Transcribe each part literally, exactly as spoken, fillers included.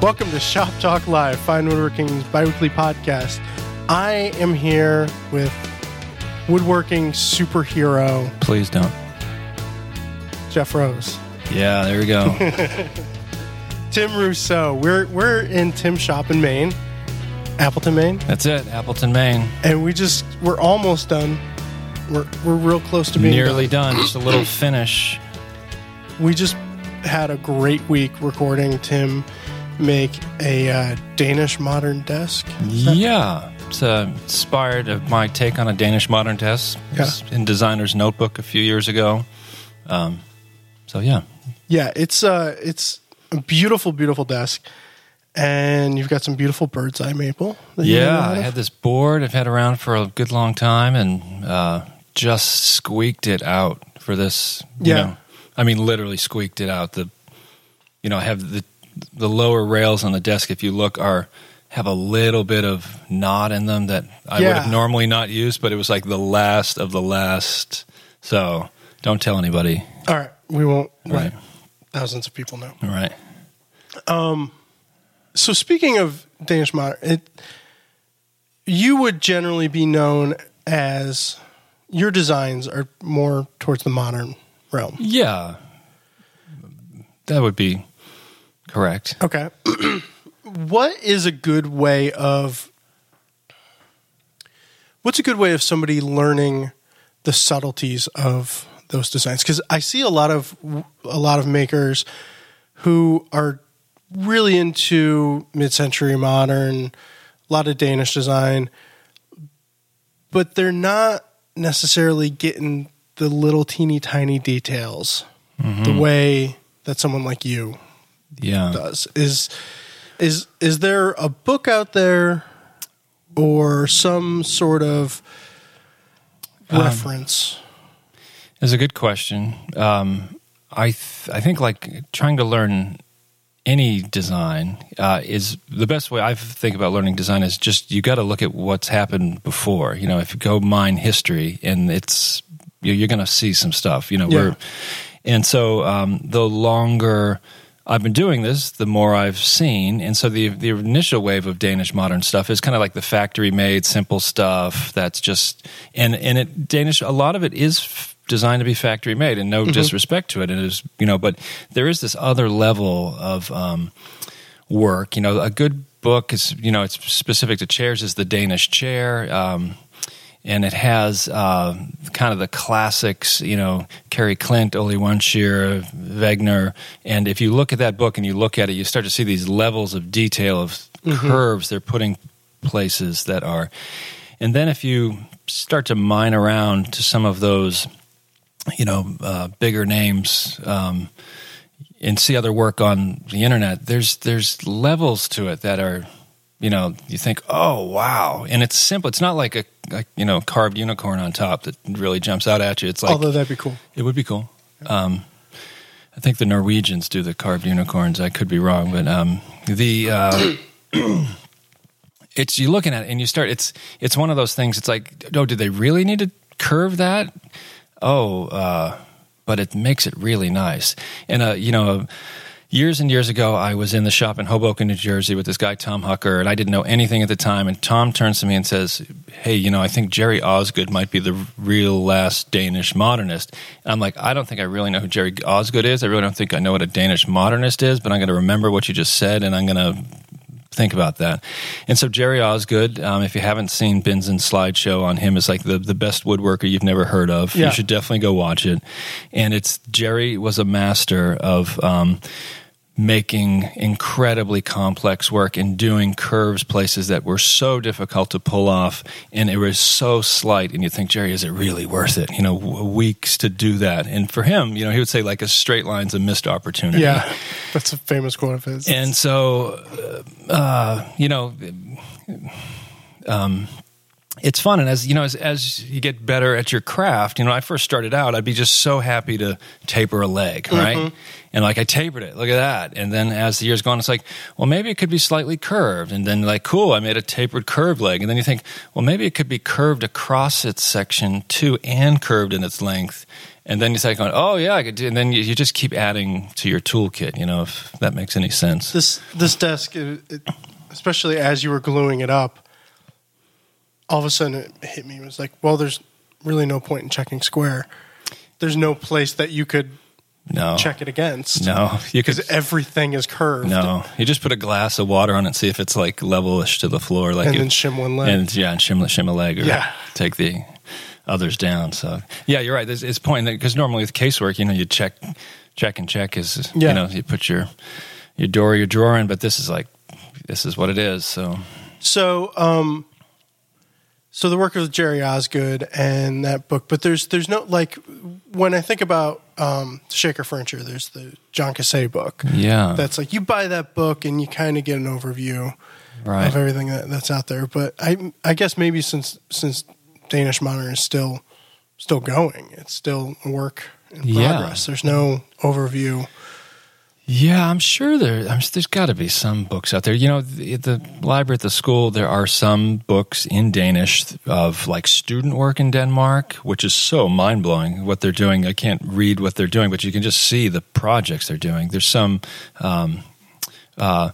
Welcome to Shop Talk Live, Fine Woodworking's biweekly podcast. I am here with woodworking superhero. Please don't. Jeff Rose. Yeah, there we go. Tim Rousseau. We're we're in Tim's shop in Maine, Appleton, Maine. That's it, Appleton, Maine. And we just we're almost done. We're we're real close to being nearly done. done. Just a little finish. We just had a great week recording Tim make a uh, Danish modern desk. Yeah, it's uh, inspired of my take on a Danish modern desk. It was yeah. in Designer's Notebook a few years ago. Um, so yeah, yeah, it's uh, it's a beautiful, beautiful desk. And you've got some beautiful bird's eye maple. Yeah, I had this board I've had around for a good long time, and uh, just squeaked it out for this. You yeah, know, I mean, literally squeaked it out. The you know, I have the the lower rails on the desk. If you look, are have a little bit of knot in them that I yeah. would have normally not used, but it was like the last of the last. So don't tell anybody. All right, we won't. Right, thousands of people know. All right. Um. So speaking of Danish modern, it, you would generally be known as your designs are more towards the modern realm. Yeah, that would be correct. Okay, what is a good way of what's a good way of somebody learning the subtleties of those designs? Because I see a lot of a lot of makers who are really into mid-century modern, a lot of Danish design, but they're not necessarily getting the little teeny tiny details mm-hmm. the way that someone like you yeah. does. Is is is there a book out there or some sort of reference? Um, that's a good question. Um, I th- I think like trying to learn any design uh, is the best way I think about learning design is just you got to look at what's happened before. You know, if you go mine history, and it's you're going to see some stuff. You know, yeah. we're, and so um, the longer I've been doing this, the more I've seen. And so the the initial wave of Danish modern stuff is kind of like the factory made simple stuff that's just and and it Danish a lot of it is F- designed to be factory made, and no mm-hmm. disrespect to it. It is, you know, but there is this other level of um, work. You know, a good book is, you know, it's specific to chairs is the Danish chair, um, and it has uh, kind of the classics. You know, Kaare Klint, Ole Wanscher, Wegner, and if you look at that book and you look at it, you start to see these levels of detail of mm-hmm. curves they're putting places that are, and then if you start to mine around to some of those, you know, uh, bigger names um, and see other work on the internet, there's there's levels to it that are, you know, you think, oh, wow. And it's simple. It's not like a, like, you know, carved unicorn on top that really jumps out at you. It's like, although that'd be cool. It would be cool. Um, I think the Norwegians do the carved unicorns. I could be wrong, but um, the... Uh, it's, you're looking at it and you start, it's, it's one of those things, it's like, oh, do they really need to curve that? Oh, uh, but it makes it really nice. And, uh, you know, years and years ago, I was in the shop in Hoboken, New Jersey with this guy, Tom Hucker, and I didn't know anything at the time. And Tom turns to me and says, hey, you know, I think Jerry Osgood might be the real last Danish modernist. And I'm like, I don't think I really know who Jerry Osgood is. I really don't think I know what a Danish modernist is, but I'm going to remember what you just said, and I'm going to think about that. And so Jerry Osgood, um, if you haven't seen Benson's slideshow on him, is like the, the best woodworker you've never heard of. Yeah. You should definitely go watch it. And it's Jerry was a master of um, making incredibly complex work and doing curves places that were so difficult to pull off, and it was so slight. And you think, Jerry, is it really worth it? You know, w- weeks to do that. And for him, you know, he would say like a straight line's a missed opportunity. Yeah, that's a famous quote of his. And so... Uh, Uh, you know, um, it's fun. And as you know, as, as you get better at your craft, you know, I first started out, I'd be just so happy to taper a leg, right? Mm-hmm. And like I tapered it, look at that. And then as the years go on, it's like, well, maybe it could be slightly curved. And then like, cool, I made a tapered curved leg. And then you think, well, maybe it could be curved across its section too and curved in its length. And then it's like, going, oh, yeah, I could do it. And then you, you just keep adding to your toolkit, you know, if that makes any sense. This this desk, it, it, especially as you were gluing it up, all of a sudden it hit me. It was like, well, there's really no point in checking square. There's no place that you could no. check it against. No. Because everything is curved. No. You just put a glass of water on it and see if it's, like, level-ish to the floor. Like and it, then shim one leg. And, yeah, and shim, shim a leg. Or yeah. Take the... others down. So yeah, you're right. There's, it's point because normally with casework, you know, you check, check and check is, yeah. you know, you put your, your door, your drawer in, but this is like, this is what it is. So, so, um, so the work of Jerry Osgood and that book, but there's, there's no, like when I think about, um, Shaker Furniture, there's the John Cassatt book. Yeah. That's like, you buy that book and you kind of get an overview right. of everything that, that's out there. But I, I guess maybe since, since, Danish Modern is still still going. It's still a work in progress. Yeah. There's no overview. Yeah, I'm sure there. I'm, there's got to be some books out there. You know, the, the library at the school, there are some books in Danish of like student work in Denmark, which is so mind-blowing what they're doing. I can't read what they're doing, but you can just see the projects they're doing. There's some... Um, uh,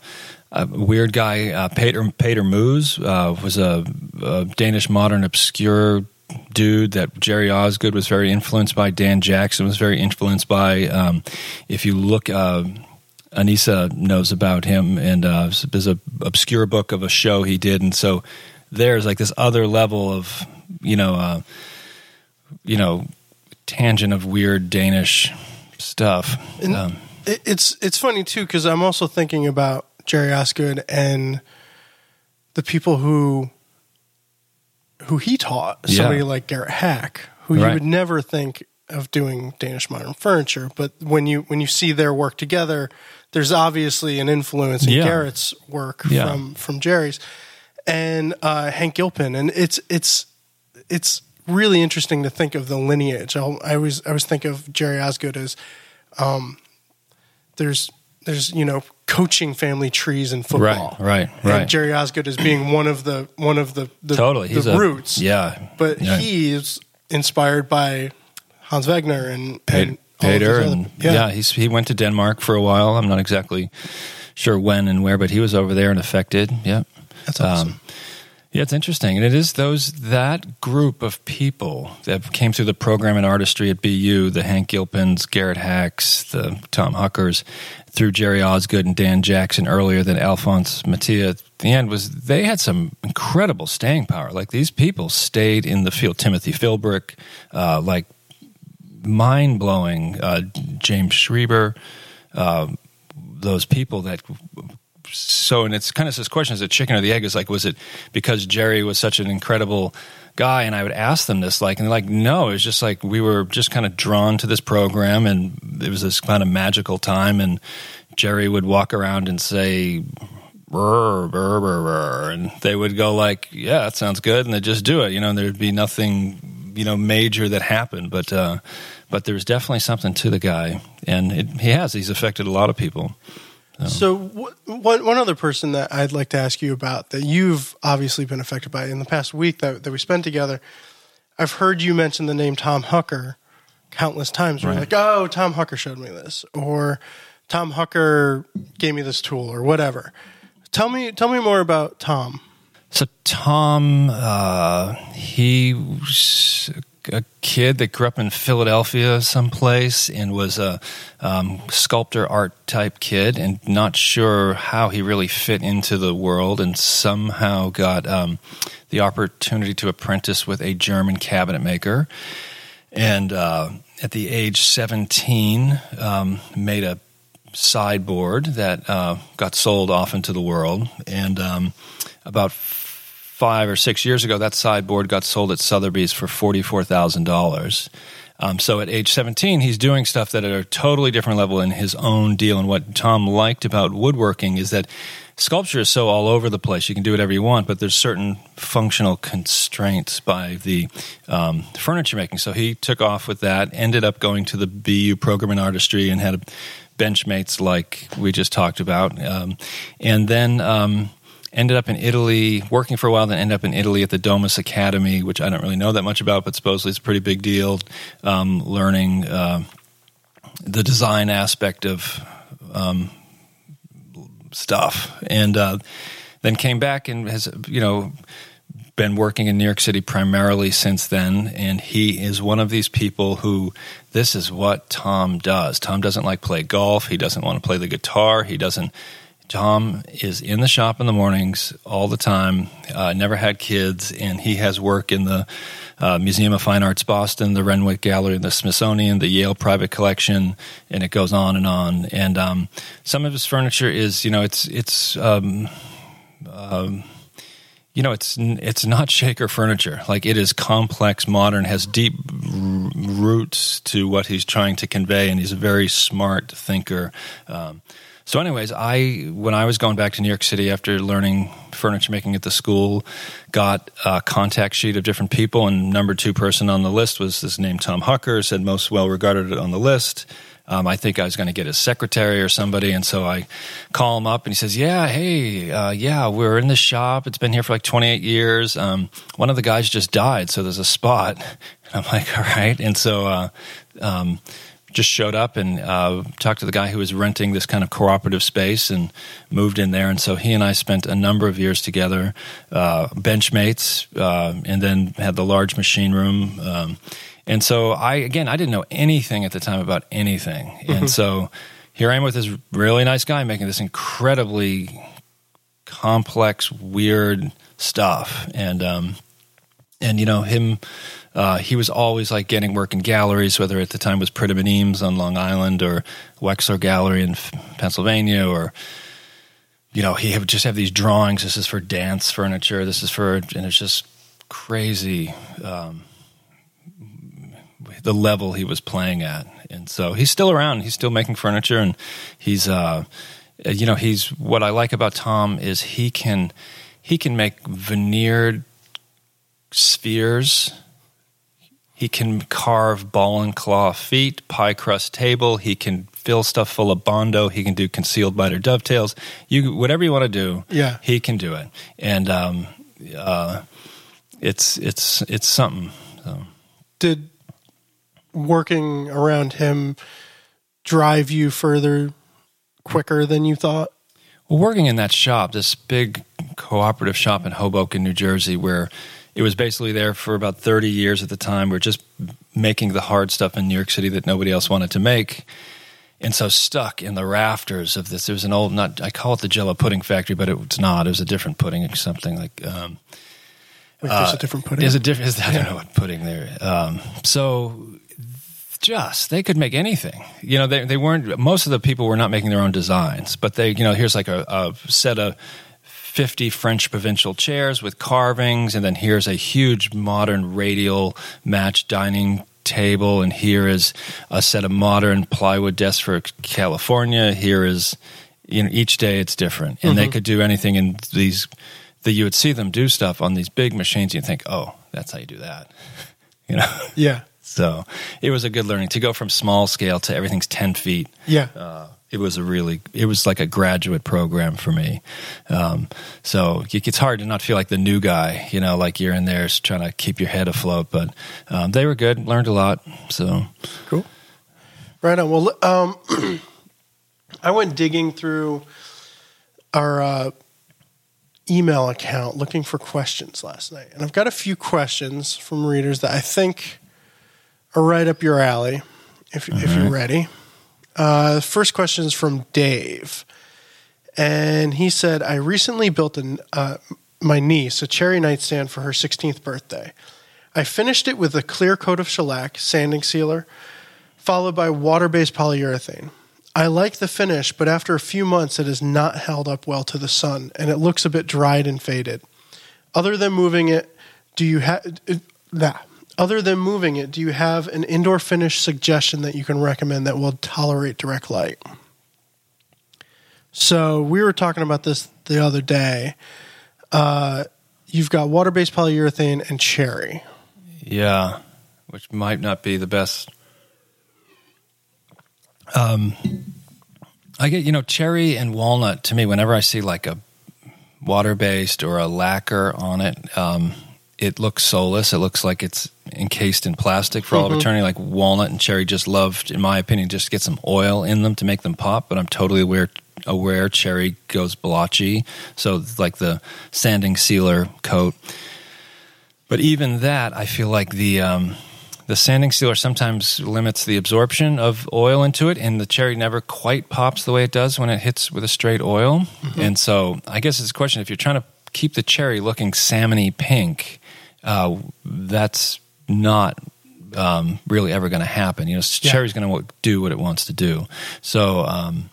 A weird guy, uh, Peter, Peter Moos, uh, was a, a Danish modern obscure dude that Jerry Osgood was very influenced by. Dan Jackson was very influenced by. Um, if you look, uh, Anissa knows about him, and uh, there's an obscure book of a show he did. And so there's like this other level of, you know, uh, you know, tangent of weird Danish stuff. And um, it's, it's funny, too, because I'm also thinking about Jerry Osgood and the people who who he taught, somebody yeah. like Garrett Hack, who right. you would never think of doing Danish modern furniture, but when you when you see their work together, there's obviously an influence in yeah. Garrett's work yeah. from from Jerry's and uh, Hank Gilpin, and it's it's it's really interesting to think of the lineage. I'll, I always I always think of Jerry Osgood as um, there's there's you know. coaching family trees in football, right, right, right. And Jerry Osgood is being one of the one of the the, totally. the He's roots, a, yeah. But yeah. he's inspired by Hans Wegner and Pater, and, and yeah. yeah, he's he went to Denmark for a while. I'm not exactly sure when and where, but he was over there and affected. Yeah, that's awesome. Um, yeah, it's interesting, and it is those that group of people that came through the program in artistry at B U, the Hank Gilpins, Garrett Hacks, the Tom Huckers. Through Jerry Osgood and Dan Jackson earlier than Alphonse Mattia at the end was they had some incredible staying power. Like these people stayed in the field. Timothy Philbrick, uh, like mind blowing. Uh, James Schreiber, uh, those people that. So and it's kind of this question: is it chicken or the egg? Is like was it because Jerry was such an incredible guy? And I would ask them this, like, and they're like, no, it was just like we were just kind of drawn to this program, and it was this kind of magical time. And Jerry would walk around and say, burr, burr, burr, burr, and they would go like, yeah, that sounds good, and they just do it, you know. And there'd be nothing, you know, major that happened, but uh, but there was definitely something to the guy, and it, he has he's affected a lot of people. So, so w- one one other person that I'd like to ask you about that you've obviously been affected by in the past week that, that we spent together, I've heard you mention the name Tom Hucker countless times. Right. We're like, oh, Tom Hucker showed me this, or Tom Hucker gave me this tool, or whatever. Tell me, tell me more about Tom. So Tom, uh, he was a kid that grew up in Philadelphia someplace and was a um, sculptor art type kid and not sure how he really fit into the world and somehow got um, the opportunity to apprentice with a German cabinet maker. And uh, at the age seventeen, um, made a sideboard that uh, got sold off into the world. And um, about Five or six years ago, that sideboard got sold at Sotheby's for forty-four thousand dollars. Um, so at age seventeen, he's doing stuff that are at a totally different level in his own deal. And what Tom liked about woodworking is that sculpture is so all over the place. You can do whatever you want, but there's certain functional constraints by the um, furniture making. So he took off with that, ended up going to the B U program in artistry and had benchmates like we just talked about. Um, and then... Um, ended up in Italy, working for a while, then ended up in Italy at the Domus Academy, which I don't really know that much about, but supposedly it's a pretty big deal, um, learning uh, the design aspect of um, stuff. And uh, then came back and has, you know, been working in New York City primarily since then, and he is one of these people who, this is what Tom does. Tom doesn't like play golf. He doesn't want to play the guitar. He doesn't. Tom is in the shop in the mornings all the time, uh, never had kids, and he has work in the uh, Museum of Fine Arts, Boston, the Renwick Gallery, the Smithsonian, the Yale Private Collection, and it goes on and on. And um, some of his furniture is, you know, it's, it's, um, um, you know, it's it's not shaker furniture. Like, it is complex, modern, has deep r- roots to what he's trying to convey, and he's a very smart thinker. Um, so anyways, I when I was going back to New York City after learning furniture making at the school, got a contact sheet of different people, and number two person on the list was this named Tom Hucker, said most well-regarded on the list. Um, I think I was going to get his secretary or somebody, and so I call him up, and he says, yeah, hey, uh, yeah, we're in the shop. It's been here for like twenty-eight years. Um, one of the guys just died, so there's a spot. And I'm like, all right. And so uh, um, just showed up and uh, talked to the guy who was renting this kind of cooperative space and moved in there. And so he and I spent a number of years together, uh, benchmates, uh, and then had the large machine room. Um And so I, again, I didn't know anything at the time about anything. Mm-hmm. And so here I am with this really nice guy making this incredibly complex, weird stuff. And, um, and you know, him, uh, he was always like getting work in galleries, whether at the time it was Pritam and Eames on Long Island or Wexler Gallery in Pennsylvania, or, you know, he would just have these drawings. This is for dance furniture. This is for, and it's just crazy, um, the level he was playing at. And so he's still around. He's still making furniture. And he's, uh, you know, he's, what I like about Tom is he can, he can make veneered spheres. He can carve ball and claw feet, pie crust table. He can fill stuff full of Bondo. He can do concealed miter dovetails. You, whatever you want to do, yeah, he can do it. And, um, uh, it's, it's, it's something. So. Did, working around him drive you further quicker than you thought? Well, working in that shop, this big cooperative shop in Hoboken, New Jersey, where it was basically there for about thirty years at the time. We're just making the hard stuff in New York City that nobody else wanted to make. And so stuck in the rafters of this, there was an old, not, I call it the Jell-O Pudding Factory, but it's not. It was a different pudding, something like... Um, Wait, there's uh, a different pudding? There's a different, I don't know what pudding there. Um, so... Just they could make anything, you know. They they weren't. Most of the people were not making their own designs, but they, you know, here's like a, a set of fifty French provincial chairs with carvings, and then here's a huge modern radial match dining table, and here is a set of modern plywood desks for California. Here is, you know, each day it's different, and mm-hmm. they could do anything in these. That you would see them do stuff on these big machines, and you think, oh, that's how you do that, you know? Yeah. So it was a good learning to go from small scale to everything's ten feet. Yeah. Uh, it was a really, it was like a graduate program for me. Um, so it's hard to not feel like the new guy, you know, like you're in there trying to keep your head afloat, but um, they were good, learned a lot. So cool. Right on. Well, um, I went digging through our uh, email account looking for questions last night. And I've got a few questions from readers that I think... are right up your alley, if All if right. you're ready. Uh, first question is from Dave, and he said, "I recently built an, uh, my niece a cherry nightstand for her sixteenth birthday. I finished it with a clear coat of shellac sanding sealer, followed by water-based polyurethane. I like the finish, but after a few months, it has not held up well to the sun, and it looks a bit dried and faded. Other than moving it, do you have that?" Other than moving it, do you have an indoor finish suggestion that you can recommend that will tolerate direct light? So we were talking about this the other day. Uh, you've got water-based polyurethane and cherry. Yeah, which might not be the best. Um, I get, you know, cherry and walnut to me, whenever I see like a water-based or a lacquer on it, um, it looks soulless. It looks like it's encased in plastic for all mm-hmm. of eternity. Like walnut and cherry just love, in my opinion, just get some oil in them to make them pop. But I'm totally aware aware cherry goes blotchy. So like the sanding sealer coat. But even that, I feel like the um, the sanding sealer sometimes limits the absorption of oil into it, and the cherry never quite pops the way it does when it hits with a straight oil. Mm-hmm. And so I guess it's a question. If you're trying to keep the cherry looking salmon-y pink, uh, that's not um, really ever going to happen. You know, yeah. Cherry's going to do what it wants to do. So um,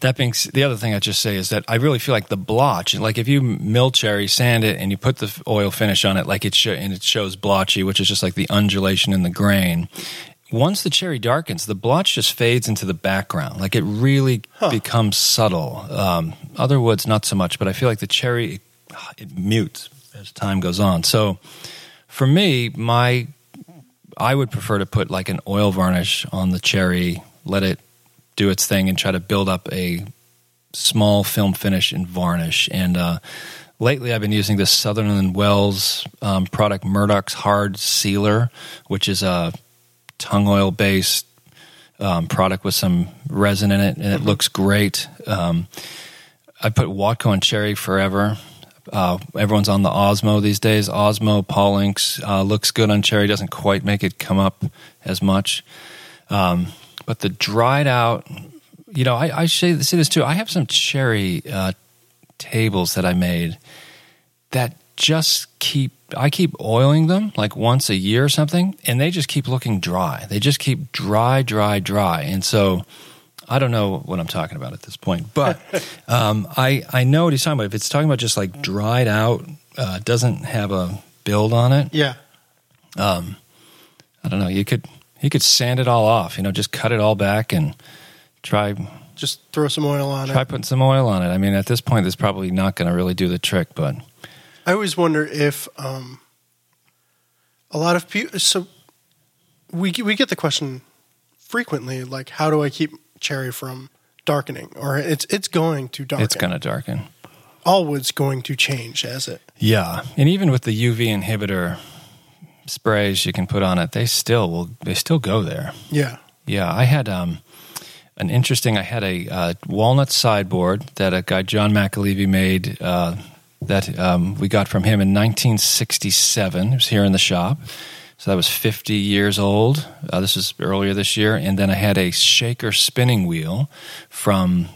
that being the other thing I just say is that I really feel like the blotch, like if you mill cherry, sand it, and you put the oil finish on it, like it sh- and it shows blotchy, which is just like the undulation in the grain. Once the cherry darkens, the blotch just fades into the background. Like it really huh. becomes subtle. Um, other woods, not so much, but I feel like the cherry, it, it mutes as time goes on. So for me, my I would prefer to put like an oil varnish on the cherry, let it do its thing, and try to build up a small film finish and varnish. And uh, lately I've been using this Southern Wells um, product, Murdoch's Hard Sealer, which is a tung oil-based um, product with some resin in it, and it mm-hmm. looks great. Um, I put Watco and cherry forever. Uh, everyone's on the Osmo these days. Osmo Paul Inks uh, looks good on cherry, doesn't quite make it come up as much. Um, but the dried out, you know, I, I say this too. I have some cherry uh, tables that I made that just keep, I keep oiling them like once a year or something, and they just keep looking dry. They just keep dry, dry, dry. And so I don't know what I'm talking about at this point, but um, I, I know what he's talking about. If it's talking about just like dried out, uh, doesn't have a build on it. Yeah. Um, I don't know. You could, you could sand it all off, you know, just cut it all back and try. Just throw some oil on try it. Try putting some oil on it. I mean, at this point, it's probably not going to really do the trick, but I always wonder if um, a lot of people. So we we get the question frequently, like, how do I keep cherry from darkening? Or it's it's going to darken. It's going to darken. All wood's going to change, as it. Yeah, and even with the U V inhibitor sprays you can put on it, they still will. They still go there. Yeah, yeah. I had um, an interesting. I had a uh, walnut sideboard that a guy John McAlevey made. Uh, that um, we got from him in nineteen sixty-seven. It was here in the shop. So that was fifty years old. Uh, this was earlier this year. And then I had a shaker spinning wheel from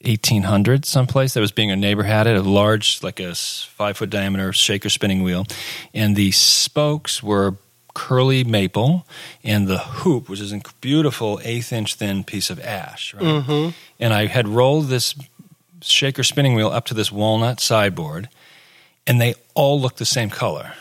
eighteen hundred someplace that was being a neighbor had it, a large, like a five-foot diameter shaker spinning wheel. And the spokes were curly maple, and the hoop, which is a beautiful eighth-inch thin piece of ash. Right? Mm-hmm. And I had rolled this shaker spinning wheel up to this walnut sideboard, and they all look the same color.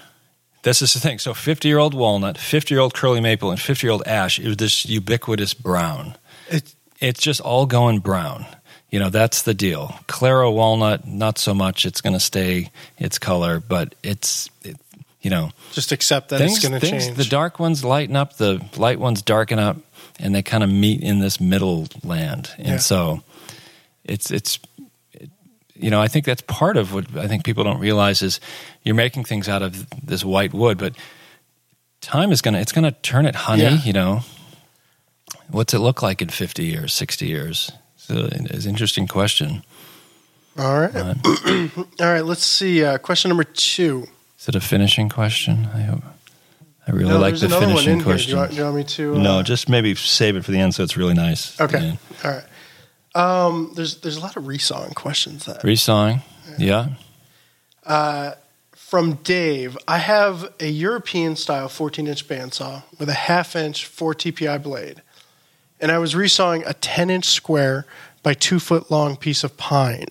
This is the thing. So fifty-year-old walnut, fifty-year-old curly maple, and fifty-year-old ash, it was this ubiquitous brown. It's, it's just all going brown. You know, that's the deal. Claro walnut, not so much. It's going to stay its color, but it's, it, you know. Just accept that things, it's going to change. The dark ones lighten up, the light ones darken up, and they kind of meet in this middle land. And yeah. so it's it's... You know, I think that's part of what I think people don't realize is you're making things out of this white wood, but time is going to, it's going to turn it honey, yeah. you know. What's it look like in fifty years, sixty years? So it's an interesting question. All right. Uh, All right, let's see. Uh, question number two. Is it a finishing question? I hope. I really no, like the finishing question. Do you, do you want me to? Uh... No, just maybe save it for the end so it's really nice. Okay. Man. All right. Um, there's there's a lot of resawing questions. That resawing, yeah. Uh, from Dave, I have a European style fourteen inch bandsaw with a half inch four T P I blade, and I was resawing a ten inch square by two foot long piece of pine.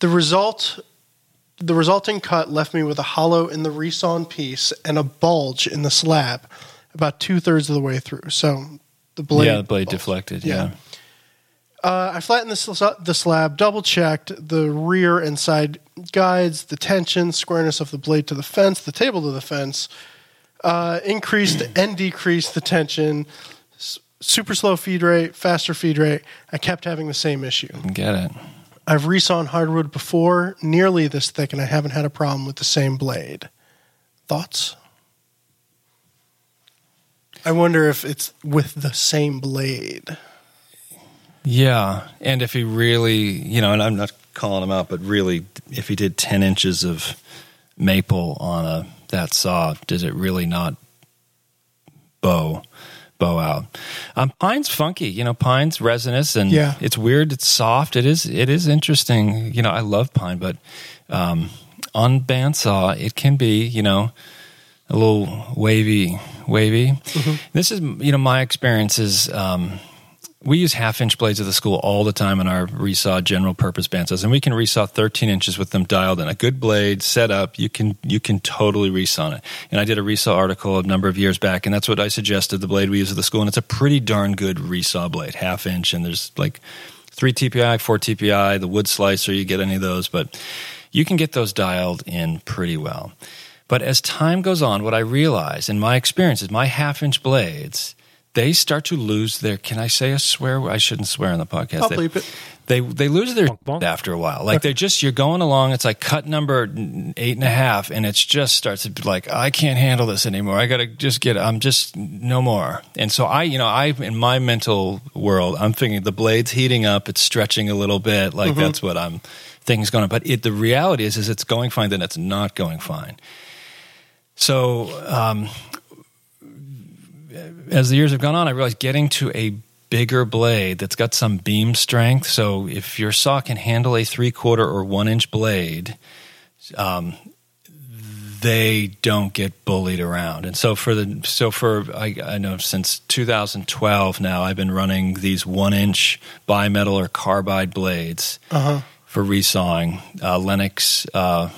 The result, the resulting cut left me with a hollow in the resawn piece and a bulge in the slab, about two thirds of the way through. So the blade, yeah, the blade bulged. Deflected, yeah. yeah. Uh, I flattened the, sl- the slab, double-checked the rear and side guides, the tension, squareness of the blade to the fence, the table to the fence, uh, increased and decreased the tension, s- super slow feed rate, faster feed rate. I kept having the same issue. Get it. I've resawn hardwood before, nearly this thick, and I haven't had a problem with the same blade. Thoughts? I wonder if it's with the same blade. Yeah, and if he really, you know, and I'm not calling him out, but really, if he did ten inches of maple on a that saw, does it really not bow bow out? Um, pine's funky, you know. Pine's resinous, and yeah. It's weird. It's soft. It is. It is interesting. You know, I love pine, but um, on bandsaw, it can be, you know, a little wavy, wavy. Mm-hmm. This is, you know, my experience is. Um, We use half-inch blades at the school all the time in our resaw general-purpose bandsaws, and we can resaw thirteen inches with them dialed in. A good blade set up, you can you can totally resaw it. And I did a resaw article a number of years back, and that's what I suggested, the blade we use at the school, and it's a pretty darn good resaw blade, half-inch, and there's like three T P I, four T P I, the wood slicer, you get any of those, but you can get those dialed in pretty well. But as time goes on, what I realize in my experience is my half-inch blades, they start to lose their, can I say a swear? I shouldn't swear on the podcast. I'll bleep it. They, they lose their after a while. Like they're just, you're going along, it's like cut number eight and a half, and it's just starts to be like, I can't handle this anymore. I got to just get, I'm just, no more. And so I, you know, I, in my mental world, I'm thinking the blade's heating up, it's stretching a little bit, like mm-hmm. that's what I'm, things going on. But it, the reality is, is it's going fine, then it's not going fine. So, um, as the years have gone on, I realized getting to a bigger blade that's got some beam strength. So if your saw can handle a three-quarter or one-inch blade, um, they don't get bullied around. And so for the so for I, I know since two thousand twelve now, I've been running these one-inch bimetal or carbide blades uh-huh. for resawing. Uh, Lennox uh,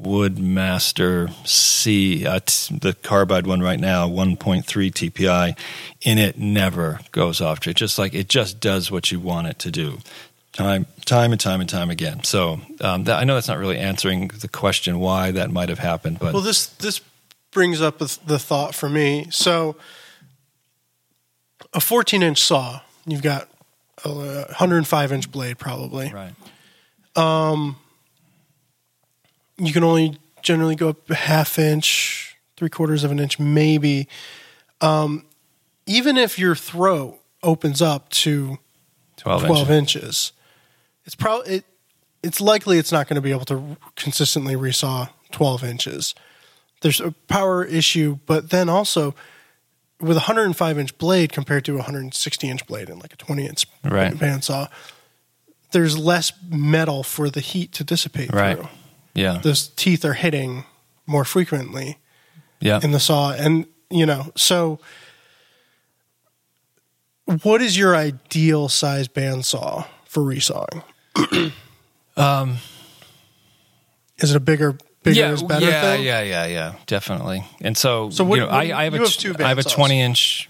Woodmaster C, uh, t- the carbide one right now, one point three T P I, and it never goes off. It just like it just does what you want it to do, time, time and time and time again. So um, that, I know that's not really answering the question why that might have happened, but well, this this brings up the thought for me. So a fourteen inch saw, you've got a one hundred five inch blade, probably, right? Um. You can only generally go up a half inch, three quarters of an inch, maybe. Um, even if your throat opens up to twelve inches, it's probably it, it's likely it's not going to be able to consistently resaw twelve inches. There's a power issue, but then also with a one hundred five inch blade compared to a one hundred sixty inch blade and like a twenty inch right. bandsaw, there's less metal for the heat to dissipate right. through. Yeah, those teeth are hitting more frequently yeah. in the saw. And, you know, so what is your ideal size bandsaw for resawing? um, is it a bigger, bigger yeah, is better yeah, thing? Yeah, yeah, yeah, yeah, definitely. And so, so what, you know, what, I, I have, you a, have two bandsaws. I have a twenty inch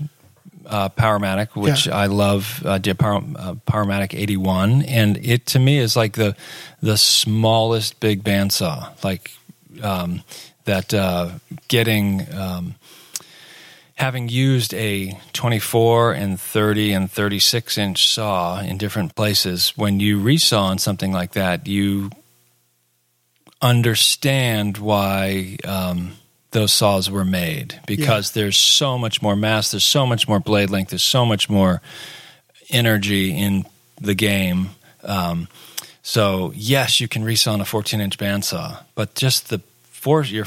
uh, Powermatic, which yeah. I love, uh, Power, uh, Powermatic eighty-one, and it to me is like the the smallest big bandsaw. Like um, that, uh, getting um, having used a twenty-four and thirty and thirty-six inch saw in different places, when you resaw on something like that, you understand why. Um, those saws were made because yeah. there's so much more mass, there's so much more blade length, there's so much more energy in the game. Um, so yes, you can resaw on a fourteen inch bandsaw, but just the force, your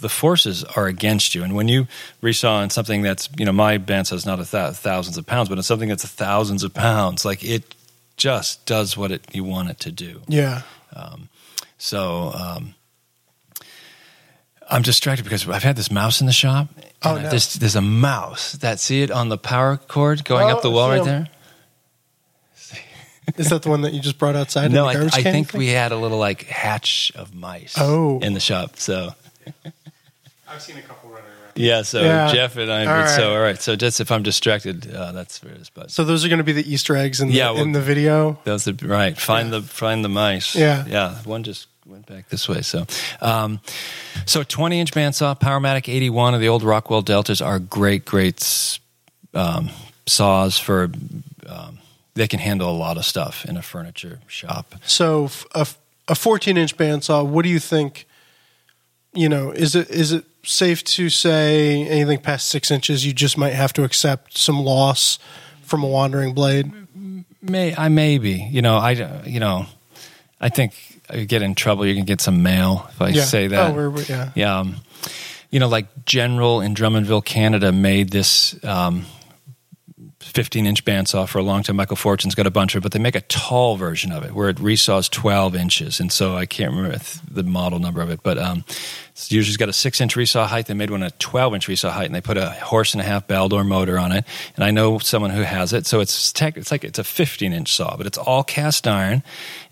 the forces are against you. And when you resaw on something that's, you know, my bandsaw is not a th- thousands of pounds, but it's something that's a thousands of pounds. Like it just does what it you want it to do. Yeah. Um, so. Um, I'm distracted because I've had this mouse in the shop. Oh, no. There's, there's a mouse that, see it on the power cord going oh, up the wall right there? Is that the one that you just brought outside? No, I, I think thing? we had a little like hatch of mice oh. in the shop. So I've seen a couple running around. Yeah, so yeah. Jeff and I. All right. So all right. So just if I'm distracted, uh, that's where it is. But so those are going to be the Easter eggs in the, yeah, well, in the video. Those are, right. Find yeah. the find the mice. Yeah, yeah. One just went back this way. So, um, so twenty inch bandsaw, Powermatic eighty-one of the old Rockwell Deltas are great, great um, saws for. Um, they can handle a lot of stuff in a furniture shop. So a a fourteen inch bandsaw, what do you think, you know, is it is it safe to say anything past six inches, you just might have to accept some loss from a wandering blade? May I maybe, you know, I, you know, I think you get in trouble. You can get some mail if I yeah. say that. Oh, we're, we're, yeah. Yeah. Um, you know, like General in Drummondville, Canada made this, um, fifteen inch bandsaw for a long time. Michael Fortune's got a bunch of it, but they make a tall version of it where it resaws twelve inches. And so I can't remember the model number of it, but um, it's usually got a six inch resaw height. They made one a twelve inch resaw height, and they put a horse and a half Baldor motor on it. And I know someone who has it. So it's tech, it's like it's a fifteen inch saw, but it's all cast iron.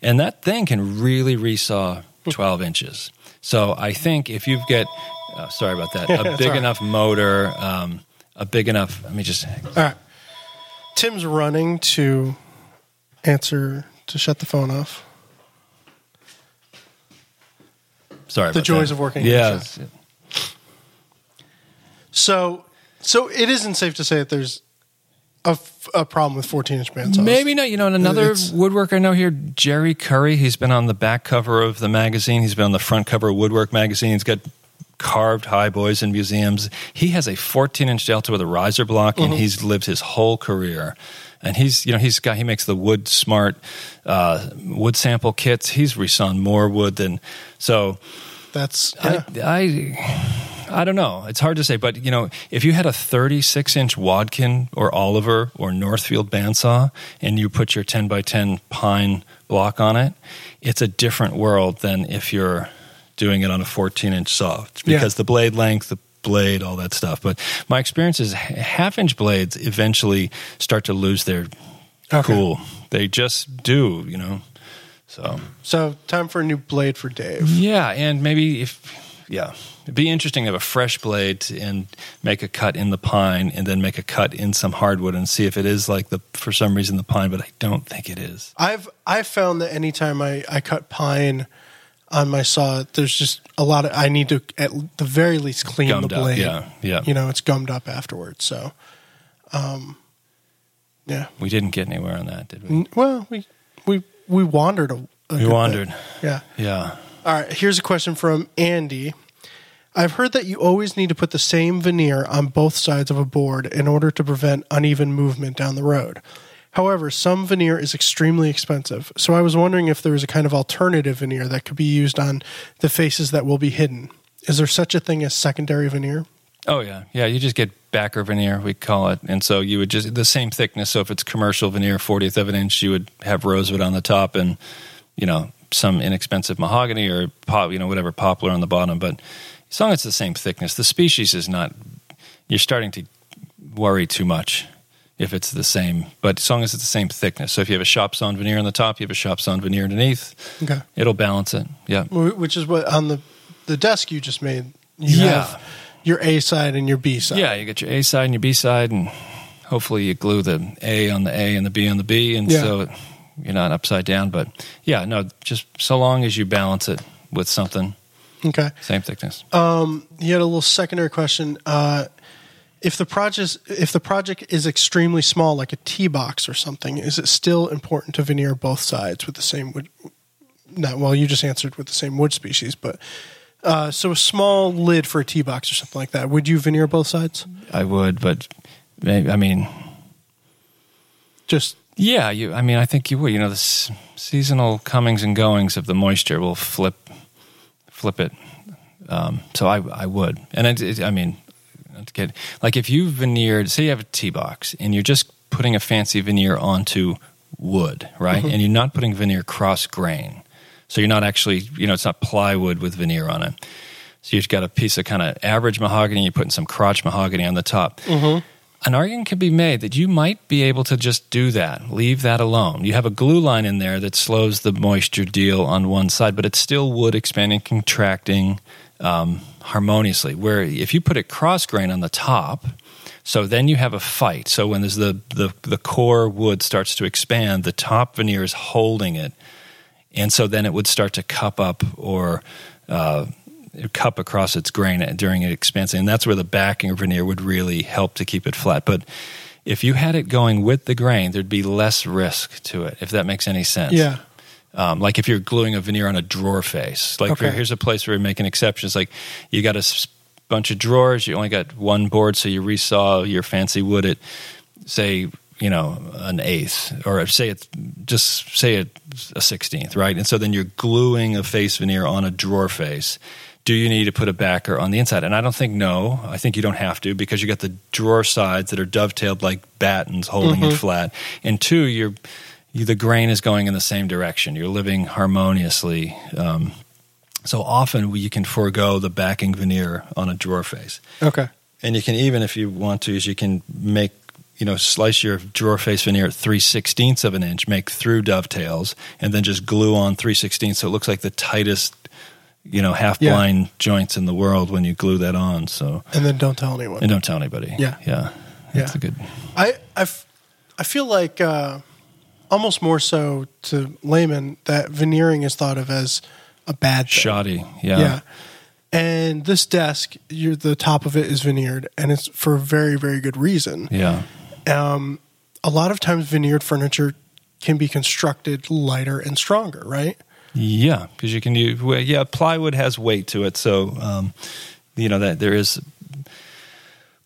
And that thing can really resaw twelve inches. So I think if you get, oh, sorry about that, a big right. enough motor, um, a big enough, let me just. All right. Tim's running to answer, to shut the phone off. Sorry about that. The joys of working. Yeah. So, so it isn't safe to say that there's a, a problem with fourteen inch bandsaws. Maybe not. You know, and another it's, woodworker I know here, Jerry Curry, he's been on the back cover of the magazine. He's been on the front cover of Woodwork magazine. He's got carved high boys in museums. He has a fourteen inch delta with a riser block, and mm-hmm. he's lived his whole career. And he's, you know, he's got, he makes the wood smart uh, wood sample kits. He's resawn more wood than so. That's yeah. I, I I don't know. It's hard to say, but you know, if you had a thirty-six inch Wadkin or Oliver or Northfield bandsaw, and you put your ten by ten pine block on it, it's a different world than if you're doing it on a fourteen inch saw, because yeah. the blade length, the blade, all that stuff. But my experience is half inch blades eventually start to lose their okay. cool. They just do, you know. So, so time for a new blade for Dave. Yeah, and maybe if yeah, it'd be interesting to have a fresh blade and make a cut in the pine, and then make a cut in some hardwood and see if it is like the for some reason the pine. But I don't think it is. I've I found that anytime I I cut pine on my saw, there's just a lot of, I need to, at the very least, clean gummed the blade. Up, yeah, yeah. You know, it's gummed up afterwards, so, um, yeah. We didn't get anywhere on that, did we? N- well, we we we wandered a, a We wandered. Bit. Yeah. Yeah. All right, here's a question from Andy. I've heard that you always need to put the same veneer on both sides of a board in order to prevent uneven movement down the road. However, some veneer is extremely expensive, so I was wondering if there was a kind of alternative veneer that could be used on the faces that will be hidden. Is there such a thing as secondary veneer? Oh, yeah. Yeah, you just get backer veneer, we call it. And so you would just, the same thickness, so if it's commercial veneer, fortieth of an inch, you would have rosewood on the top and, you know, some inexpensive mahogany or, pop, you know, whatever, poplar on the bottom. But as long as it's the same thickness, the species is not, you're starting to worry too much if it's the same, but as long as it's the same thickness. So if you have a shop-sawn veneer on the top, you have a shop-sawn veneer underneath. Okay. It'll balance it, yeah. Which is what, on the, the desk you just made, you yeah. have your A side and your B side. Yeah, you get your A side and your B side, and hopefully you glue the A on the A and the B on the B, and yeah. so you're not upside down. But yeah, no, just so long as you balance it with something. Okay. Same thickness. Um, you had a little secondary question. Uh If the project if the project is extremely small, like a tee box or something, is it still important to veneer both sides with the same wood? Not well, you just answered with the same wood species, but uh, so a small lid for a tee box or something like that. Would you veneer both sides? I would, but maybe, I mean, just yeah. You, I mean, I think you would. You know, the s- seasonal comings and goings of the moisture will flip flip it. Um, so I I would, and it, it, I mean. Kid. Like if you veneered, say you have a tee box and you're just putting a fancy veneer onto wood, right? Mm-hmm. And you're not putting veneer cross grain. So you're not actually, you know, it's not plywood with veneer on it. So you've got a piece of kind of average mahogany, you're putting some crotch mahogany on the top. Mm-hmm. An argument can be made that you might be able to just do that, leave that alone. You have a glue line in there that slows the moisture deal on one side, but it's still wood expanding, contracting, Um, harmoniously, where if you put it cross grain on the top, so then you have a fight. So when there's the, the, the core wood starts to expand, the top veneer is holding it, and so then it would start to cup up or uh, cup across its grain during an expansion, and that's where the backing veneer would really help to keep it flat. But if you had it going with the grain, there'd be less risk to it, if that makes any sense. Yeah. Um, like if you're gluing a veneer on a drawer face. Like okay. Here's a place where we make an exception. It's like you got a bunch of drawers, you only got one board, so you resaw your fancy wood at, say, you know, an eighth, or say it's just say it a sixteenth, right? And so then you're gluing a face veneer on a drawer face. Do you need to put a backer on the inside? And I don't think no. I think you don't have to, because you got the drawer sides that are dovetailed like battens holding mm-hmm. it flat. And two, you're you, the grain is going in the same direction. You're living harmoniously. Um, so often you can forego the backing veneer on a drawer face. Okay. And you can even, if you want to, is you can make you know, slice your drawer face veneer at three sixteenths of an inch, make through dovetails, and then just glue on three sixteenths so it looks like the tightest, you know, half blind yeah. joints in the world when you glue that on. So and then don't tell anyone. And don't tell anybody. Yeah, yeah, that's yeah. a good. I I've, I feel like uh, almost more so to laymen that veneering is thought of as a bad thing. Shoddy. Yeah. Yeah. And this desk, you're, the top of it is veneered, and it's for a very, very good reason. Yeah. Um, a lot of times veneered furniture can be constructed lighter and stronger, right? Yeah, because you can use yeah plywood has weight to it, so um, you know that there is,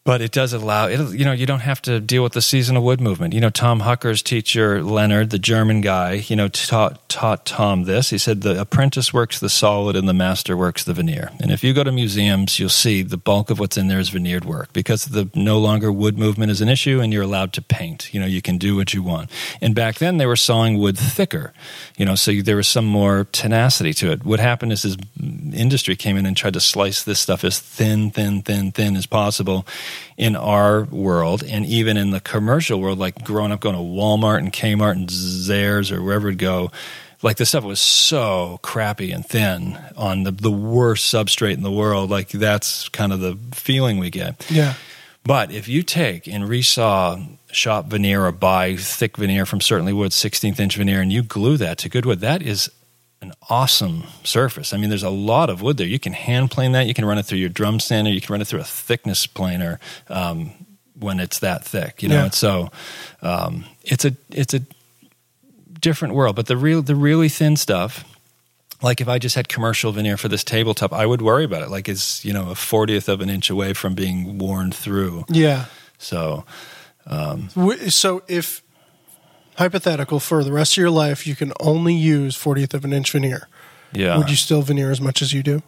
but it does allow it. You know, you don't have to deal with the seasonal wood movement. You know, Tom Hucker's teacher Leonard, the German guy, you know, taught taught Tom this. He said the apprentice works the solid and the master works the veneer. And if you go to museums, you'll see the bulk of what's in there is veneered work, because the no longer wood movement is an issue, and you're allowed to paint. You know, you can do what you want. And back then they were sawing wood thicker. You know, so there was some more tenacity to it. What happened is, is industry came in and tried to slice this stuff as thin, thin, thin, thin as possible. In our world, and even in the commercial world, like growing up going to Walmart and Kmart and Zehrs or wherever it would go, like the stuff was so crappy and thin on the, the worst substrate in the world. Like that's kind of the feeling we get. Yeah. But if you take and resaw shop veneer or buy thick veneer from Certainly Wood, sixteenth inch veneer, and you glue that to good wood, that is an awesome surface. I mean, there's a lot of wood there. You can hand plane that. You can run it through your drum sander. You can run it through a thickness planer um, when it's that thick. You know, yeah. And so um, it's a it's a different world. But the real the really thin stuff, like if I just had commercial veneer for this tabletop, I would worry about it. Like it's you know a fortieth of an inch away from being worn through. Yeah. So. Um, so if. Hypothetical, for the rest of your life, you can only use fortieth of an inch veneer. Yeah. Would you still veneer as much as you do?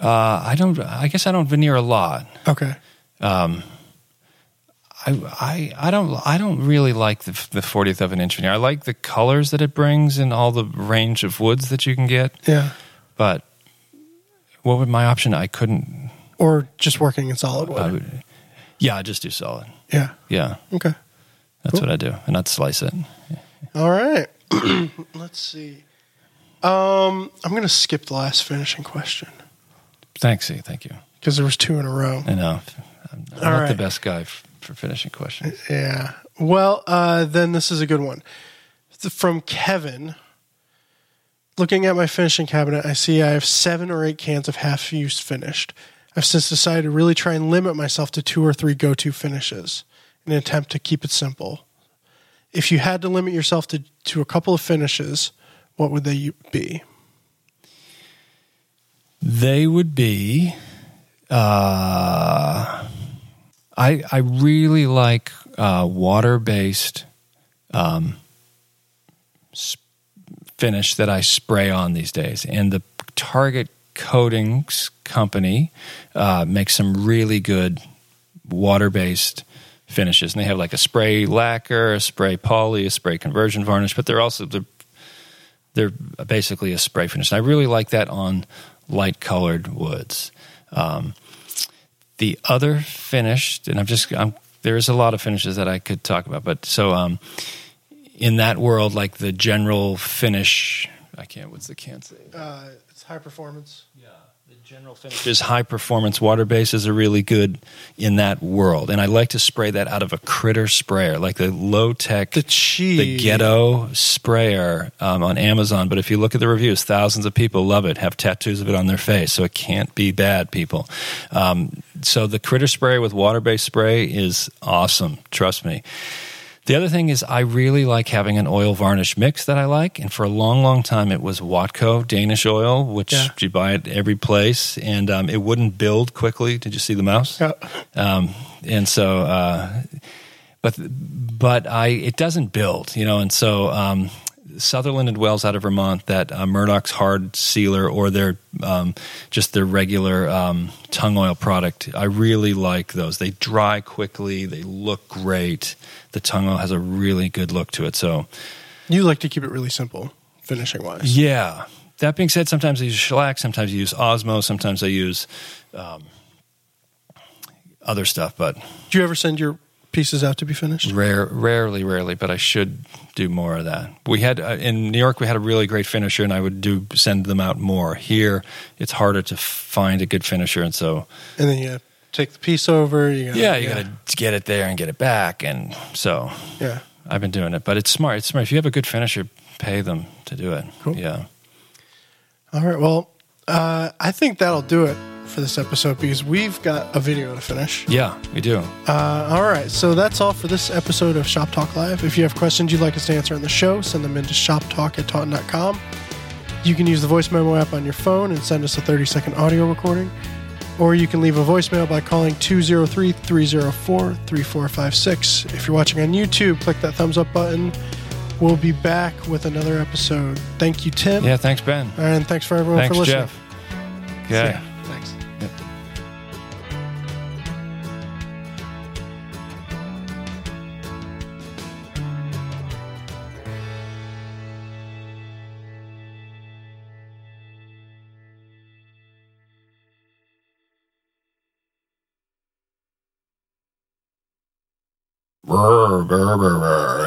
Uh, I don't. I guess I don't veneer a lot. Okay. Um, I I I don't I don't really like the the fortieth of an inch veneer. I like the colors that it brings and all the range of woods that you can get. Yeah. But what would my option? I couldn't. Or just working in solid wood. I would, yeah, I just do solid. Yeah. Yeah. Okay. That's cool. What I do, and I'd slice it. All right. Let's see. Um, I'm going to skip the last finishing question. Thanks, C. Thank you. Because there was two in a row. I know. I'm, I'm not right. the best guy f- for finishing questions. Yeah. Well, uh, then this is a good one. From Kevin. Looking at my finishing cabinet, I see I have seven or eight cans of half-use finished. I've since decided to really try and limit myself to two or three go-to finishes. An attempt to keep it simple. If you had to limit yourself to, to a couple of finishes, what would they be? They would be. Uh, I I really like uh, water based um, sp- finish that I spray on these days, and the Target Coatings Company uh, makes some really good water based. Finishes, and they have like a spray lacquer, a spray poly, a spray conversion varnish, but they're also they're, they're basically a spray finish. And I really like that on light colored woods. Um, the other finished, and I'm just I'm, there's a lot of finishes that I could talk about, but so um, in that world, like the General finish, I can't. What's the can't say? Uh, it's high performance. Yeah. The General finishes high-performance water bases are really good in that world. And I like to spray that out of a critter sprayer, like the low-tech, the, the ghetto sprayer um, on Amazon. But if you look at the reviews, thousands of people love it, have tattoos of it on their face, so it can't be bad, people. Um, so the critter sprayer with water-based spray is awesome, trust me. The other thing is I really like having an oil varnish mix that I like, and for a long, long time it was Watco Danish oil, which yeah. you buy at every place, and um, it wouldn't build quickly. Did you see the mouse? Yeah. Um, and so, uh, but but I it doesn't build, you know, and so um, Sutherland and Wells out of Vermont, that uh, Murdoch's Hard Sealer or their um, just their regular um, tung oil product, I really like those. They dry quickly. They look great. The tung oil has a really good look to it. So, you like to keep it really simple, finishing wise. Yeah. That being said, sometimes I use shellac, sometimes I use Osmo, sometimes I use um, other stuff. But do you ever send your pieces out to be finished? Rare, rarely, rarely. But I should do more of that. We had uh, in New York, we had a really great finisher, and I would do send them out more. Here, it's harder to find a good finisher, and so and then you. Have- Take the piece over. You gotta, yeah, you yeah. got to get it there and get it back. And so yeah. I've been doing it. But it's smart. It's smart. If you have a good finisher, pay them to do it. Cool. Yeah. All right. Well, uh, I think that'll do it for this episode because we've got a video to finish. Yeah, we do. Uh, all right. So that's all for this episode of Shop Talk Live. If you have questions you'd like us to answer on the show, send them into shop talk at taunton dot com. You can use the voice memo app on your phone and send us a thirty-second audio recording. Or you can leave a voicemail by calling two oh three, three oh four, three four five six. If you're watching on YouTube, click that thumbs up button. We'll be back with another episode. Thank you, Tim. Yeah, thanks, Ben. And thanks for everyone thanks, for listening. Thanks, Jeff. Yeah. Thanks. Yep. Brr, brr, brr, brr.